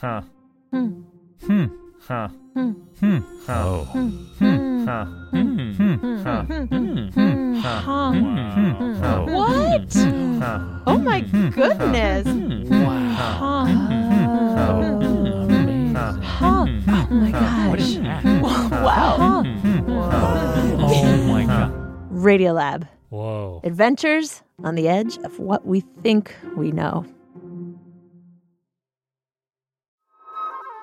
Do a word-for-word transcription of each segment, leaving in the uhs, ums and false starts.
Huh. Hmm. Hmm. Huh. Hmm. Hmm. Oh. Hmm. Huh. Hmm. Huh. Hmm. Huh. What? Oh my goodness. Wow. Oh my gosh. What is that? Wow. Oh my god. Radiolab. Whoa. Adventures on the edge of what we think we know.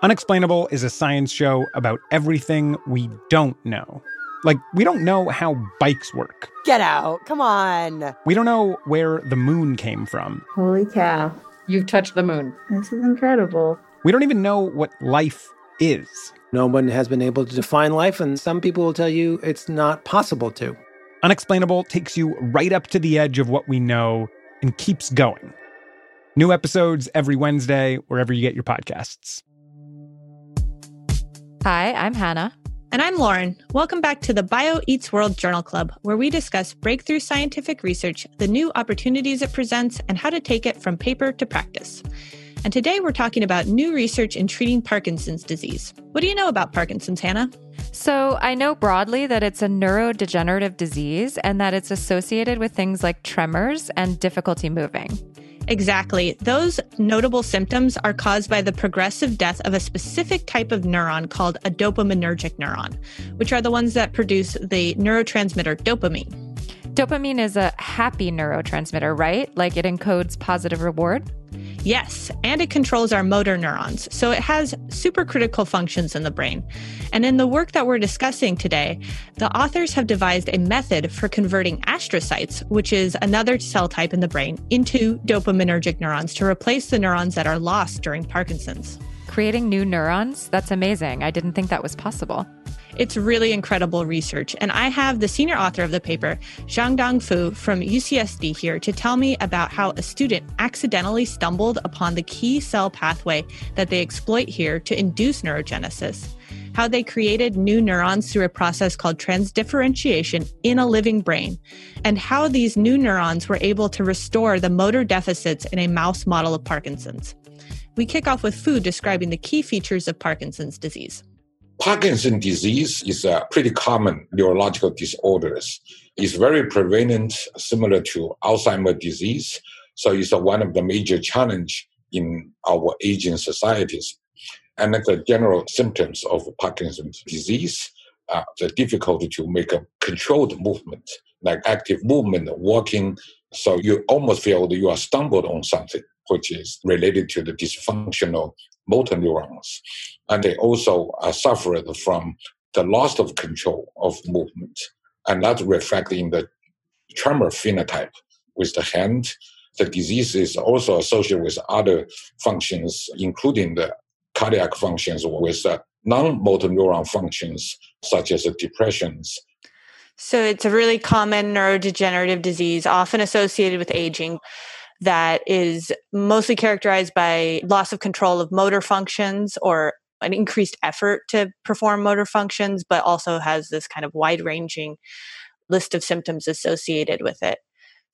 Unexplainable is a science show about everything we don't know. Like, we don't know how bikes work. Get out. Come on. We don't know where the moon came from. Holy cow. You've touched the moon. This is incredible. We don't even know what life is. No one has been able to define life, and some people will tell you it's not possible to. Unexplainable takes you right up to the edge of what we know and keeps going. New episodes every Wednesday, wherever you get your podcasts. Hi, I'm Hannah. And I'm Lauren. Welcome back to the Bio Eats World Journal Club, where we discuss breakthrough scientific research, the new opportunities it presents, and how to take it from paper to practice. And today we're talking about new research in treating Parkinson's disease. What do you know about Parkinson's, Hannah? So I know broadly that it's a neurodegenerative disease and that it's associated with things like tremors and difficulty moving. Exactly. Those notable symptoms are caused by the progressive death of a specific type of neuron called a dopaminergic neuron, which are the ones that produce the neurotransmitter dopamine. Dopamine is a happy neurotransmitter, right? Like it encodes positive reward? Yes, and it controls our motor neurons, so it has supercritical functions in the brain. And in the work that we're discussing today, the authors have devised a method for converting astrocytes, which is another cell type in the brain, into dopaminergic neurons to replace the neurons that are lost during Parkinson's. Creating new neurons? That's amazing. I didn't think that was possible. It's really incredible research, and I have the senior author of the paper, Xiang-Dong Fu from U C S D here to tell me about how a student accidentally stumbled upon the key cell pathway that they exploit here to induce neurogenesis, how they created new neurons through a process called transdifferentiation in a living brain, and how these new neurons were able to restore the motor deficits in a mouse model of Parkinson's. We kick off with Fu describing the key features of Parkinson's disease. Parkinson's disease is a pretty common neurological disorder. It's very prevalent, similar to Alzheimer's disease. So it's one of the major challenges in our aging societies. And the general symptoms of Parkinson's disease are the difficulty to make a controlled movement, like active movement, walking. So you almost feel that you are stumbled on something, which is related to the dysfunctional motor neurons. And they also uh, suffered from the loss of control of movement. And that's reflected in the tremor phenotype with the hand. The disease is also associated with other functions, including the cardiac functions with uh, non-motor neuron functions, such as uh, depressions. So it's a really common neurodegenerative disease, often associated with aging, that is mostly characterized by loss of control of motor functions or an increased effort to perform motor functions, but also has this kind of wide-ranging list of symptoms associated with it.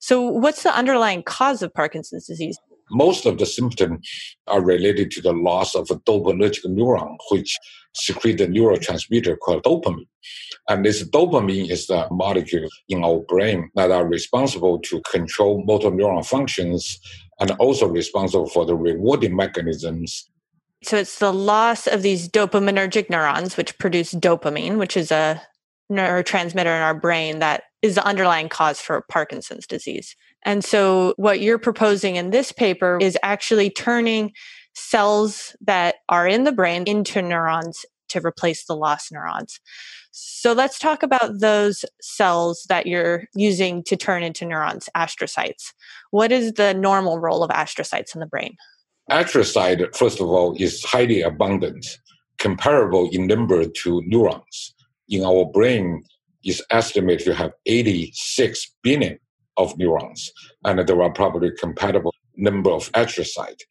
So what's the underlying cause of Parkinson's disease? Most of the symptoms are related to the loss of a dopaminergic neuron, which secretes a neurotransmitter called dopamine. And this dopamine is the molecule in our brain that are responsible to control motor neuron functions and also responsible for the rewarding mechanisms. So it's the loss of these dopaminergic neurons, which produce dopamine, which is a neurotransmitter in our brain that is the underlying cause for Parkinson's disease. And so what you're proposing in this paper is actually turning cells that are in the brain into neurons to replace the lost neurons. So let's talk about those cells that you're using to turn into neurons, astrocytes. What is the normal role of astrocytes in the brain? Astrocyte, first of all, is highly abundant, comparable in number to neurons. In our brain, it's estimated to have eighty-six billion of neurons, and there are probably compatible number of astrocytes.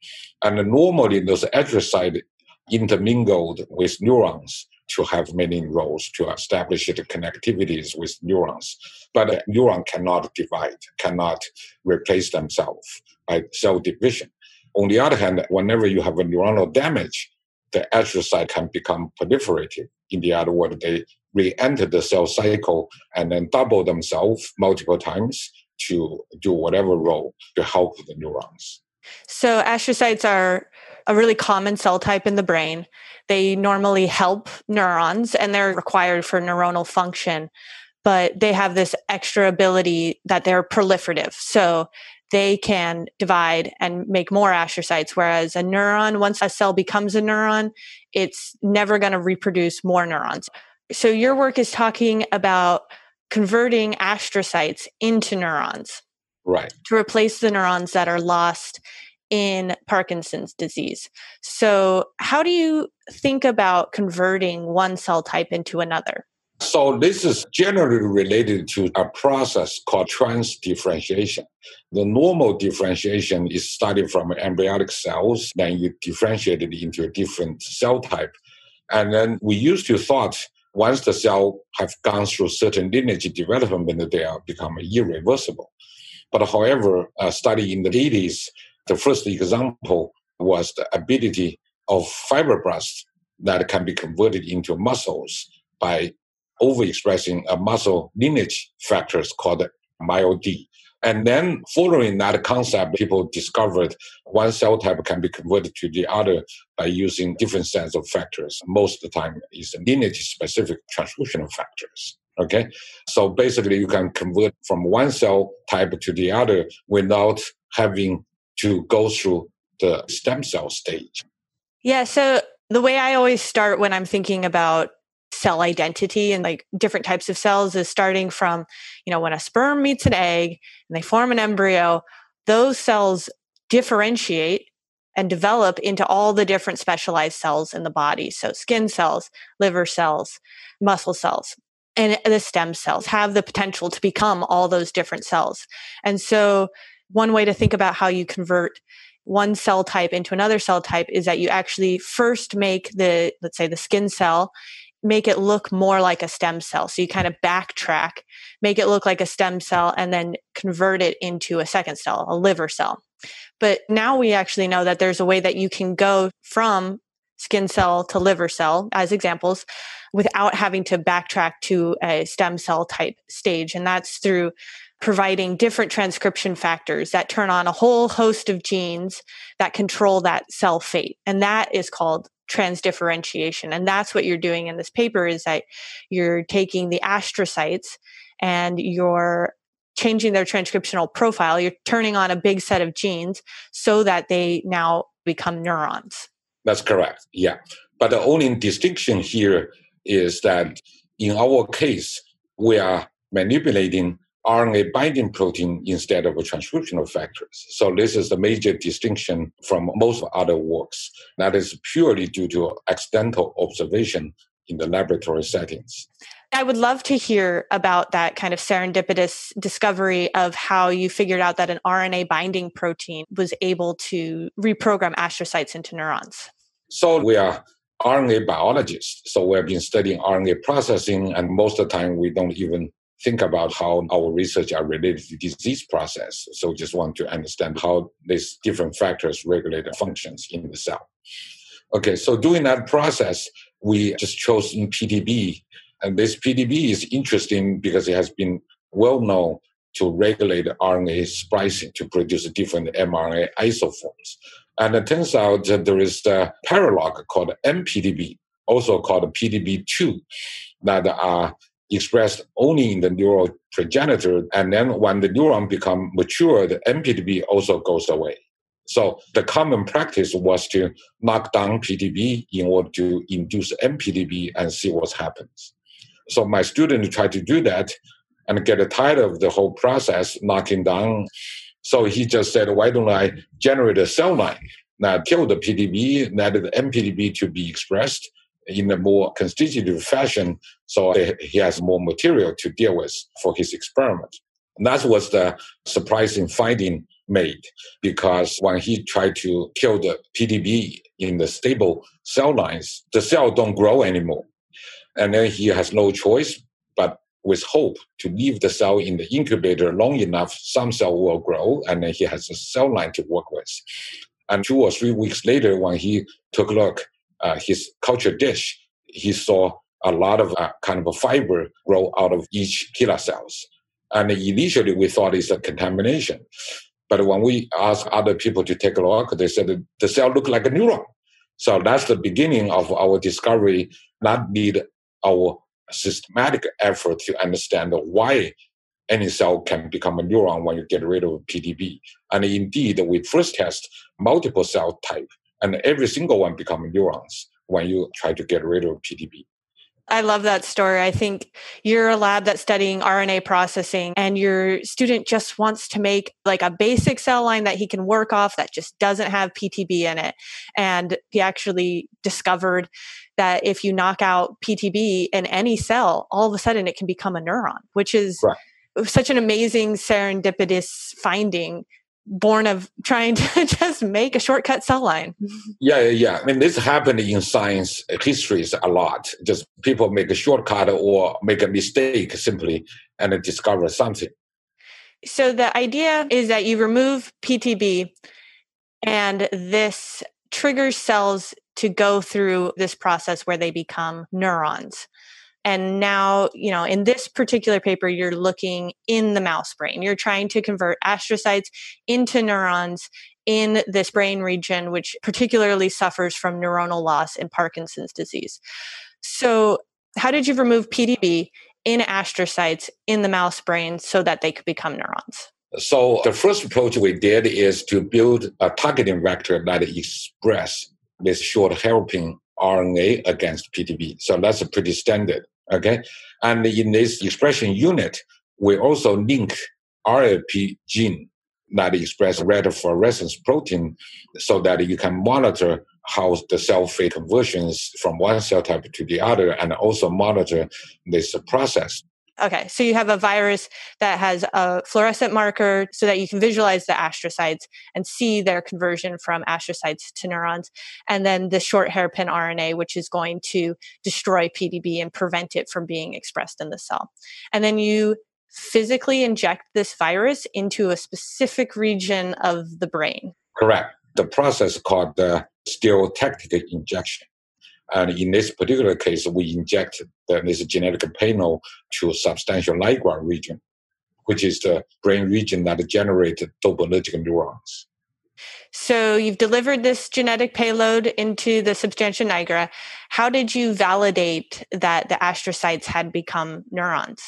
And normally, those astrocytes intermingled with neurons to have many roles to establish the connectivities with neurons. But a neuron cannot divide, cannot replace themselves by cell division. On the other hand, whenever you have a neuronal damage, the astrocyte can become proliferative. In the other word, they re-enter the cell cycle and then double themselves multiple times to do whatever role to help the neurons. So astrocytes are a really common cell type in the brain. They normally help neurons and they're required for neuronal function, but they have this extra ability that they're proliferative. So they can divide and make more astrocytes, whereas a neuron, once a cell becomes a neuron, it's never going to reproduce more neurons. So your work is talking about converting astrocytes into neurons, right, to replace the neurons that are lost in Parkinson's disease. So how do you think about converting one cell type into another? So this is generally related to a process called transdifferentiation. The normal differentiation is started from embryonic cells, then you differentiate it into a different cell type. And then we used to thought once the cell have gone through certain lineage development, they are become irreversible. But however, a study in the eighties, the first example was the ability of fibroblasts that can be converted into muscles by overexpressing a muscle lineage factors called myoD. And then following that concept, people discovered one cell type can be converted to the other by using different sets of factors. Most of the time is lineage-specific transcriptional factors. Okay, so basically you can convert from one cell type to the other without having to go through the stem cell stage. Yeah, so the way I always start when I'm thinking about cell identity and like different types of cells is starting from, you know, when a sperm meets an egg and they form an embryo, those cells differentiate and develop into all the different specialized cells in the body. So skin cells, liver cells, muscle cells, and the stem cells have the potential to become all those different cells. And so one way to think about how you convert one cell type into another cell type is that you actually first make the, let's say the skin cell, make it look more like a stem cell. So you kind of backtrack, make it look like a stem cell, and then convert it into a second cell, a liver cell. But now we actually know that there's a way that you can go from skin cell to liver cell, as examples, without having to backtrack to a stem cell type stage. And that's through providing different transcription factors that turn on a whole host of genes that control that cell fate. And that is called transdifferentiation. And that's what you're doing in this paper, is that you're taking the astrocytes and you're changing their transcriptional profile. You're turning on a big set of genes so that they now become neurons. That's correct. Yeah. But the only distinction here is that in our case, we are manipulating R N A binding protein instead of transcriptional factors. So this is the major distinction from most other works. That is purely due to accidental observation in the laboratory settings. I would love to hear about that kind of serendipitous discovery of how you figured out that an R N A binding protein was able to reprogram astrocytes into neurons. So we are R N A biologists. So we have been studying R N A processing, and most of the time we don't even think about how our research are related to disease process. So just want to understand how these different factors regulate the functions in the cell. Okay, so doing that process, we just chose P T B. And this P T B is interesting because it has been well known to regulate R N A splicing to produce different mRNA isoforms. And it turns out that there is a paralog called M P D B, also called P D B two, that are expressed only in the neural progenitor, and then when the neuron becomes mature, the M P D B also goes away. So the common practice was to knock down P T B in order to induce M P D B and see what happens. So my student tried to do that and get tired of the whole process, knocking down. So he just said, why don't I generate a cell line that kill the P T B, that the M P D B to be expressed in a more constitutive fashion, so he has more material to deal with for his experiment. And that was the surprising finding made, because when he tried to kill the P T B in the stable cell lines, the cell don't grow anymore. And then he has no choice, but with hope, to leave the cell in the incubator long enough, some cell will grow, and then he has a cell line to work with. And two or three weeks later, when he took a look at uh, his culture dish, he saw a lot of uh, kind of a fiber grow out of each HeLa cells. And initially, we thought it's a contamination. But when we asked other people to take a look, they said the cell looked like a neuron. So that's the beginning of our discovery that need our systematic effort to understand why any cell can become a neuron when you get rid of P T B. And indeed, we first test multiple cell type, and every single one becomes neurons when you try to get rid of P T B. I love that story. I think you're a lab that's studying R N A processing and your student just wants to make like a basic cell line that he can work off that just doesn't have P T B in it. And he actually discovered that if you knock out P T B in any cell, all of a sudden it can become a neuron, which is right. Such an amazing serendipitous finding born of trying to just make a shortcut cell line. Yeah, yeah. I mean, this happened in science histories a lot. Just people make a shortcut or make a mistake simply and discover something. So the idea is that you remove P T B and this triggers cells to go through this process where they become neurons. And now, you know, in this particular paper, you're looking in the mouse brain. You're trying to convert astrocytes into neurons in this brain region, which particularly suffers from neuronal loss in Parkinson's disease. So how did you remove P T B in astrocytes in the mouse brain so that they could become neurons? So the first approach we did is to build a targeting vector that expresses this short helping R N A against P T B. So that's pretty standard, okay? And in this expression unit, we also link R F P gene that express red fluorescence protein so that you can monitor how the cell fate conversions from one cell type to the other and also monitor this process. Okay, so you have a virus that has a fluorescent marker so that you can visualize the astrocytes and see their conversion from astrocytes to neurons. And then the short hairpin R N A, which is going to destroy P T B and prevent it from being expressed in the cell. And then you physically inject this virus into a specific region of the brain. Correct. The process called the stereotactic injection. And in this particular case, we inject the, this genetic panel to substantia nigra region, which is the brain region that generates dopaminergic neurons. So you've delivered this genetic payload into the substantia nigra. How did you validate that the astrocytes had become neurons?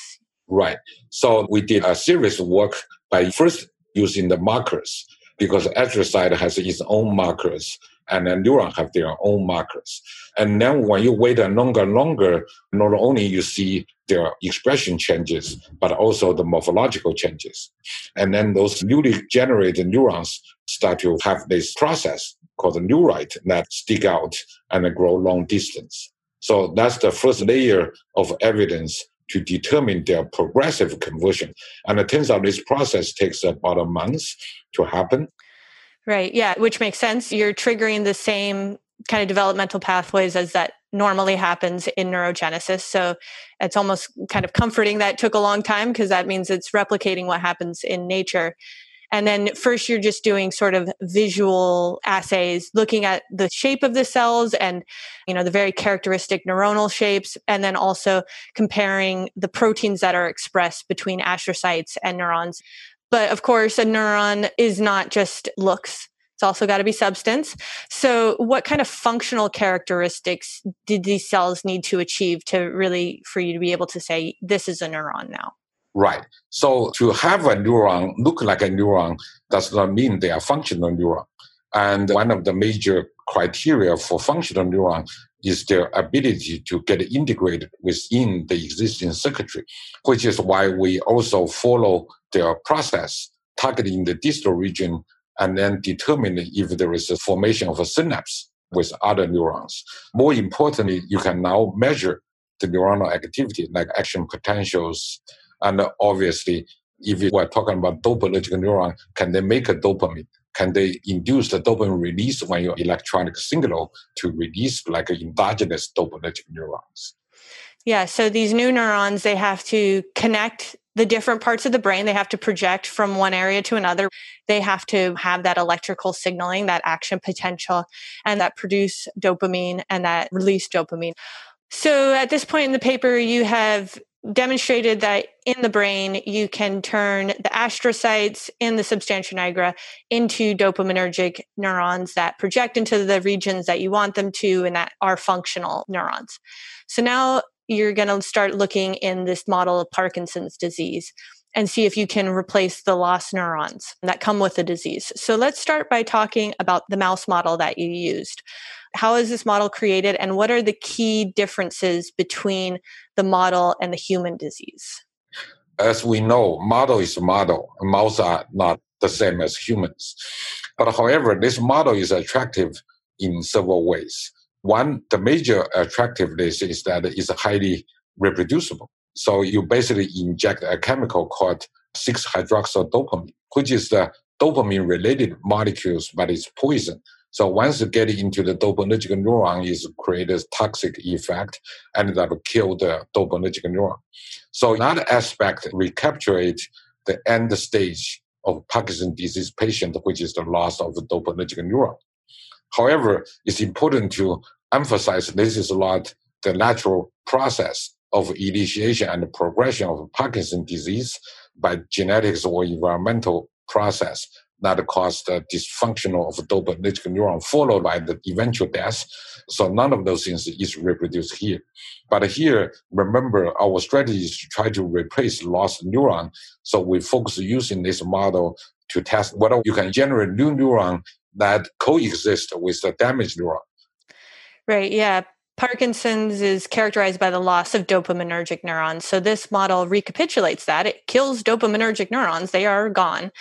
Right. So we did a serious work by first using the markers, because astrocyte has its own markers, and the neuron have their own markers. And then when you wait a longer and longer, not only you see their expression changes, but also the morphological changes. And then those newly generated neurons start to have this process called the neurite that stick out and grow long distance. So that's the first layer of evidence to determine their progressive conversion. And it turns out this process takes about a month to happen. Right. Yeah. Which makes sense. You're triggering the same kind of developmental pathways as that normally happens in neurogenesis. So it's almost kind of comforting that it took a long time because that means it's replicating what happens in nature. And then first, you're just doing sort of visual assays, looking at the shape of the cells and, you know, the very characteristic neuronal shapes, and then also comparing the proteins that are expressed between astrocytes and neurons. But of course, a neuron is not just looks. It's also got to be substance. So what kind of functional characteristics did these cells need to achieve to really, for you to be able to say, this is a neuron now? Right. So to have a neuron look like a neuron does not mean they are functional neuron. And one of the major criteria for functional neuron is their ability to get integrated within the existing circuitry, which is why we also follow their process, targeting the distal region, and then determine if there is a formation of a synapse with other neurons. More importantly, you can now measure the neuronal activity, like action potentials. And obviously, if we're talking about dopaminergic neuron, can they make a dopamine? Can they induce the dopamine release when your electronic signal to release like endogenous dopaminergic neurons? Yeah, so these new neurons, they have to connect the different parts of the brain, they have to project from one area to another. They have to have that electrical signaling, that action potential, and that produce dopamine and that release dopamine. So at this point in the paper, you have demonstrated that in the brain, you can turn the astrocytes in the substantia nigra into dopaminergic neurons that project into the regions that you want them to and that are functional neurons. So now you're going to start looking in this model of Parkinson's disease and see if you can replace the lost neurons that come with the disease. So let's start by talking about the mouse model that you used. How is this model created, and what are the key differences between the model and the human disease? As we know, model is a model. Mouse are not the same as humans. But however, this model is attractive in several ways. One, the major attractiveness is that it's highly reproducible. So you basically inject a chemical called six-hydroxydopamine, which is the dopamine-related molecules, but it's poison. So once you get into the dopaminergic neuron, it creates toxic effect, and that will kill the dopaminergic neuron. So in that aspect, recapitulates the end stage of Parkinson's disease patient, which is the loss of the dopaminergic neuron. However, it's important to emphasize this is not the natural process of initiation and progression of Parkinson's disease by genetics or environmental process that caused the dysfunctional of dopaminergic neuron followed by the eventual death. So none of those things is reproduced here. But here, remember, our strategy is to try to replace lost neuron. So we focus using this model to test whether you can generate new neuron that coexist with the damaged neuron. Right, yeah. Parkinson's is characterized by the loss of dopaminergic neurons. So this model recapitulates that. It kills dopaminergic neurons. They are gone.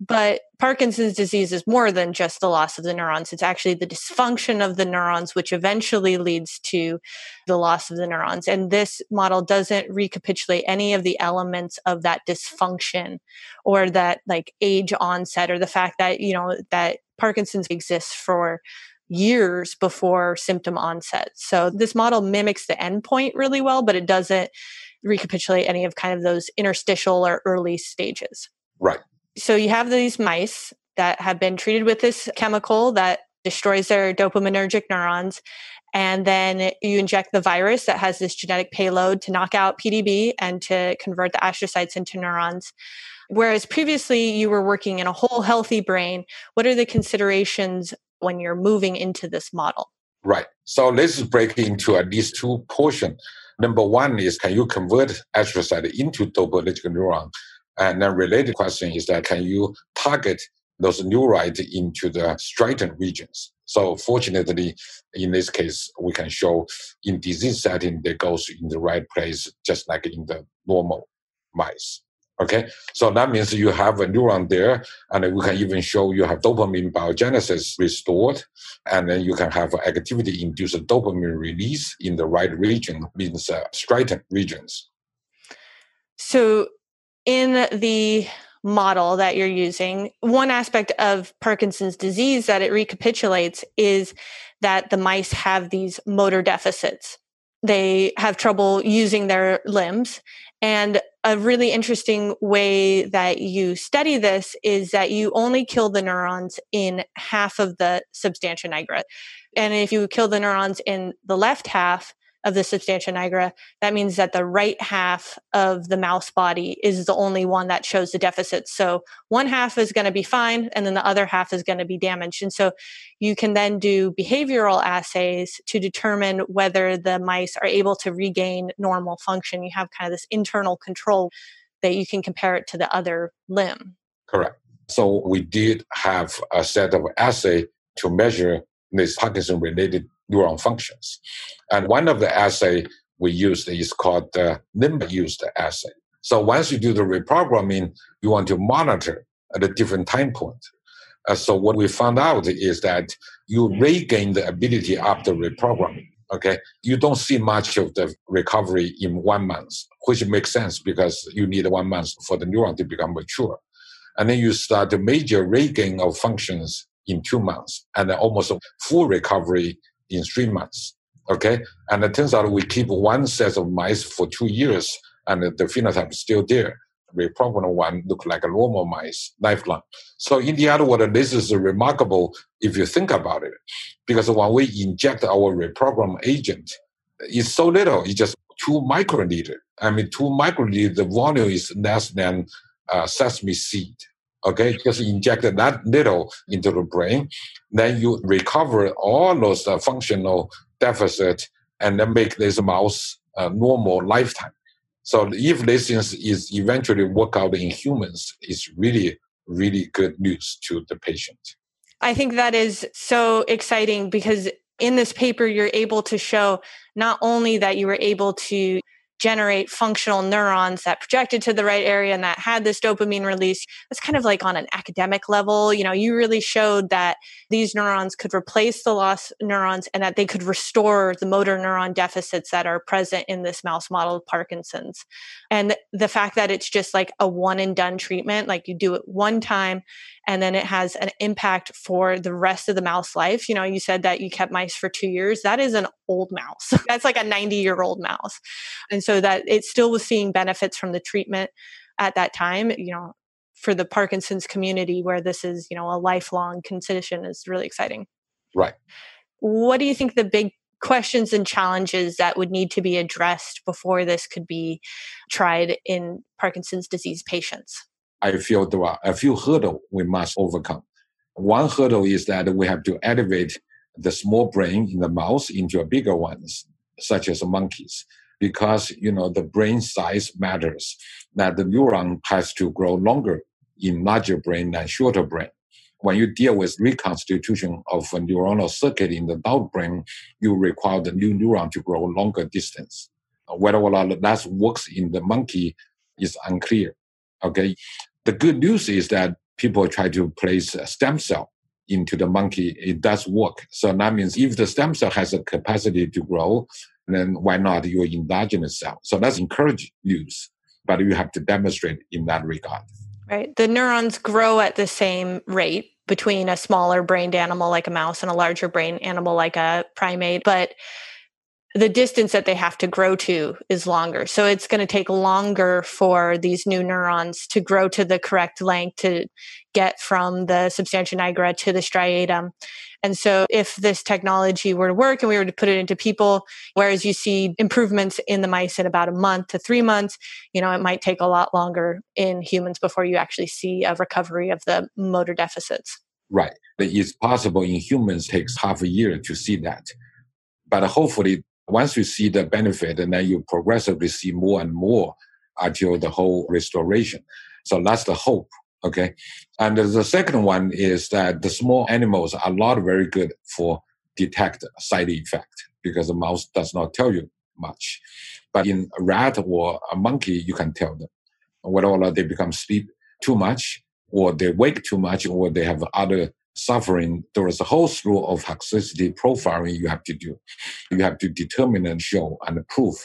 But Parkinson's disease is more than just the loss of the neurons. It's actually the dysfunction of the neurons, which eventually leads to the loss of the neurons. And this model doesn't recapitulate any of the elements of that dysfunction or that like age onset or the fact that, you know, that Parkinson's exists for years before symptom onset. So this model mimics the endpoint really well, but it doesn't recapitulate any of kind of those interstitial or early stages. Right. So you have these mice that have been treated with this chemical that destroys their dopaminergic neurons. And then you inject the virus that has this genetic payload to knock out P D B and to convert the astrocytes into neurons. Whereas previously you were working in a whole healthy brain, what are the considerations when you're moving into this model? Right. So let's break into at least two portions. Number one is, can you convert astrocyte into dopaminergic neuron? And then related question is that, can you target those neurites into the striatum regions? So fortunately, in this case, we can show in disease setting, they go in the right place, just like in the normal mice. Okay, so that means you have a neuron there, and we can even show you have dopamine biogenesis restored, and then you can have activity-induced dopamine release in the right region, means uh, striatum regions. So in the model that you're using, one aspect of Parkinson's disease that it recapitulates is that the mice have these motor deficits. They have trouble using their limbs. And a really interesting way that you study this is that you only kill the neurons in half of the substantia nigra. And if you kill the neurons in the left half of the substantia nigra, that means that the right half of the mouse body is the only one that shows the deficit. So one half is going to be fine, and then the other half is going to be damaged. And so you can then do behavioral assays to determine whether the mice are able to regain normal function. You have kind of this internal control that you can compare it to the other limb. Correct. So we did have a set of assay to measure this Parkinson-related neuron functions. And one of the assay we used is called the NIMBA used assay. So once you do the reprogramming, you want to monitor at a different time point. Uh, so what we found out is that you regain the ability after reprogramming. Okay, you don't see much of the recovery in one month, which makes sense because you need one month for the neuron to become mature. And then you start the major regain of functions in two months and almost a full recovery in three months, okay? And it turns out we keep one set of mice for two years and the phenotype is still there. three point one look like a normal mice lifelong. So in the other word, this is remarkable if you think about it, because when we inject our reprogram agent, it's so little, it's just two microliter. I mean, two microliter, the volume is less than uh, sesame seed. Okay, just inject that little into the brain, then you recover all those uh, functional deficits and then make this mouse uh, normal lifetime. So if this is, is eventually work out in humans, it's really, really good news to the patient. I think that is so exciting because in this paper, you're able to show not only that you were able to generate functional neurons that projected to the right area and that had this dopamine release. It's kind of like on an academic level, you know, you really showed that these neurons could replace the lost neurons and that they could restore the motor neuron deficits that are present in this mouse model of Parkinson's. And the fact that it's just like a one and done treatment, like you do it one time and then it has an impact for the rest of the mouse life. You know, you said that you kept mice for two years. That is an old mouse. That's like a ninety-year-old mouse. And so that it still was seeing benefits from the treatment at that time, you know, for the Parkinson's community where this is, you know, a lifelong condition is really exciting. Right. What do you think the big questions and challenges that would need to be addressed before this could be tried in Parkinson's disease patients? I feel there are a few hurdles we must overcome. One hurdle is that we have to elevate the small brain in the mouse into a bigger ones, such as monkeys, because, you know, the brain size matters, that the neuron has to grow longer in larger brain than shorter brain. When you deal with reconstitution of a neuronal circuit in the adult brain, you require the new neuron to grow longer distance. Whether or not that works in the monkey is unclear, okay? The good news is that people try to place a stem cell into the monkey. It does work. So that means if the stem cell has a capacity to grow, then why not your endogenous cell? So that's encouraging news, but you have to demonstrate in that regard. Right. The neurons grow at the same rate between a smaller brained animal like a mouse and a larger brained animal like a primate, but the distance that they have to grow to is longer. So it's going to take longer for these new neurons to grow to the correct length to get from the substantia nigra to the striatum. And so if this technology were to work and we were to put it into people, whereas you see improvements in the mice in about a month to three months, you know, it might take a lot longer in humans before you actually see a recovery of the motor deficits. Right. It's possible in humans takes half a year to see that. But hopefully, once you see the benefit, and then you progressively see more and more until the whole restoration. So that's the hope, okay? And the second one is that the small animals are not very good for detect side effect because the mouse does not tell you much. But in a rat or a monkey, you can tell them. Whether or not they become sleep too much, or they wake too much, or they have other suffering, there is a whole slew of toxicity profiling you have to do. You have to determine and show and prove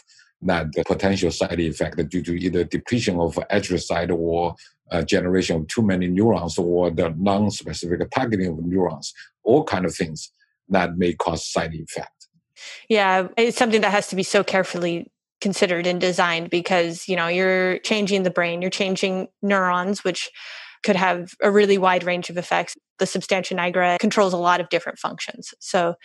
that the potential side effect due to either depletion of astrocyte or uh, generation of too many neurons or the non-specific targeting of neurons, all kind of things that may cause side effect. Yeah, it's something that has to be so carefully considered and designed because, you know, you're changing the brain, you're changing neurons, which could have a really wide range of effects. The substantia nigra controls a lot of different functions. So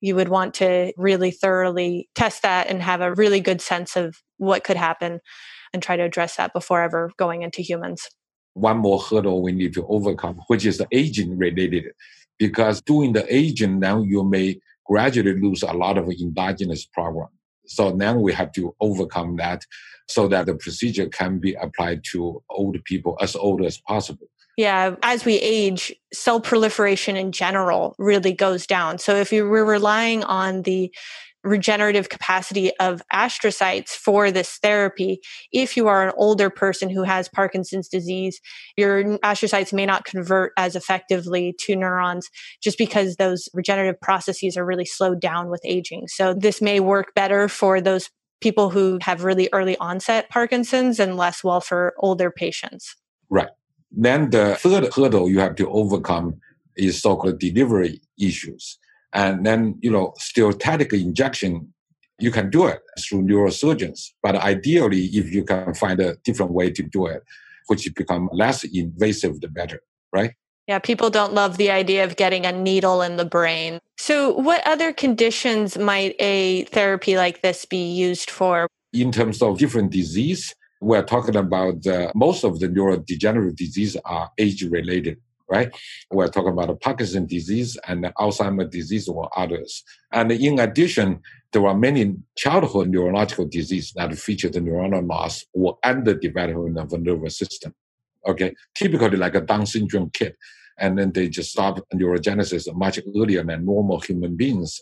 you would want to really thoroughly test that and have a really good sense of what could happen and try to address that before ever going into humans. One more hurdle we need to overcome, which is the aging related, because doing the aging now you may gradually lose a lot of endogenous program. So now we have to overcome that so that the procedure can be applied to old people as old as possible. Yeah, as we age, cell proliferation in general really goes down. So if you were relying on the regenerative capacity of astrocytes for this therapy, if you are an older person who has Parkinson's disease, your astrocytes may not convert as effectively to neurons just because those regenerative processes are really slowed down with aging. So this may work better for those people who have really early onset Parkinson's and less well for older patients. Right. Then the third hurdle you have to overcome is so-called delivery issues. And then, you know, stereotactic injection You can do it through neurosurgeons, but ideally, if you can find a different way to do it, which become less invasive, the better, right? Yeah, people don't love the idea of getting a needle in the brain. So what other conditions might a therapy like this be used for? In terms of different disease, we're talking about uh, most of the neurodegenerative diseases are age-related, right? We're talking about Parkinson's disease and Alzheimer's disease or others. And in addition, there are many childhood neurological diseases that feature the neuronal loss or underdevelopment of the nervous system. Okay, typically like a Down syndrome kid, and then they just stop neurogenesis much earlier than normal human beings.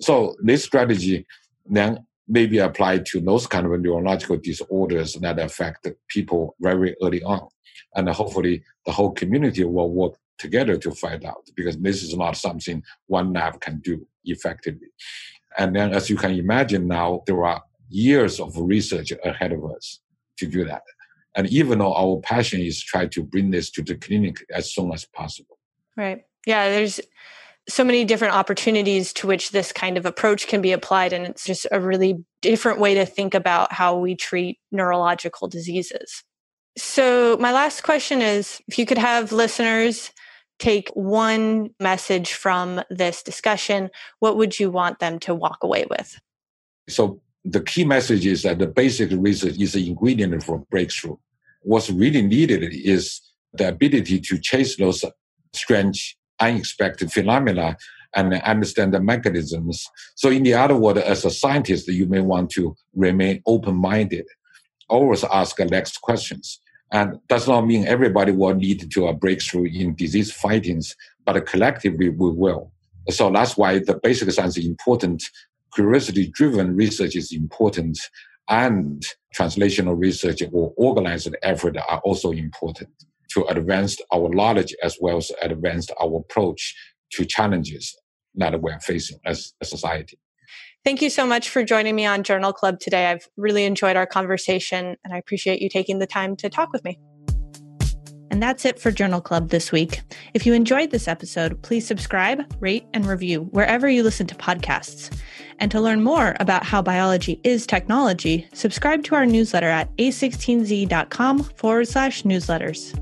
So this strategy then may be applied to those kind of neurological disorders that affect people very early on. And hopefully the whole community will work together to find out, because this is not something one lab can do effectively. And then, as you can imagine now, there are years of research ahead of us to do that. And even though our passion is try to bring this to the clinic as soon as possible. Right. Yeah, there's so many different opportunities to which this kind of approach can be applied. And it's just a really different way to think about how we treat neurological diseases. So my last question is, if you could have listeners take one message from this discussion, what would you want them to walk away with? So the key message is that the basic research is the ingredient for breakthrough. What's really needed is the ability to chase those strange, unexpected phenomena and understand the mechanisms. So in the other word, as a scientist, you may want to remain open-minded. Always ask the next questions. And does not mean everybody will lead to a breakthrough in disease fightings, but collectively we will. So that's why the basic science is important. Curiosity-driven research is important, and translational research or organized effort are also important to advance our knowledge as well as advance our approach to challenges that we're facing as a society. Thank you so much for joining me on Journal Club today. I've really enjoyed our conversation, and I appreciate you taking the time to talk with me. And that's it for Journal Club this week. If you enjoyed this episode, please subscribe, rate, and review wherever you listen to podcasts. And to learn more about how biology is technology, subscribe to our newsletter at a sixteen z dot com forward slash newsletters.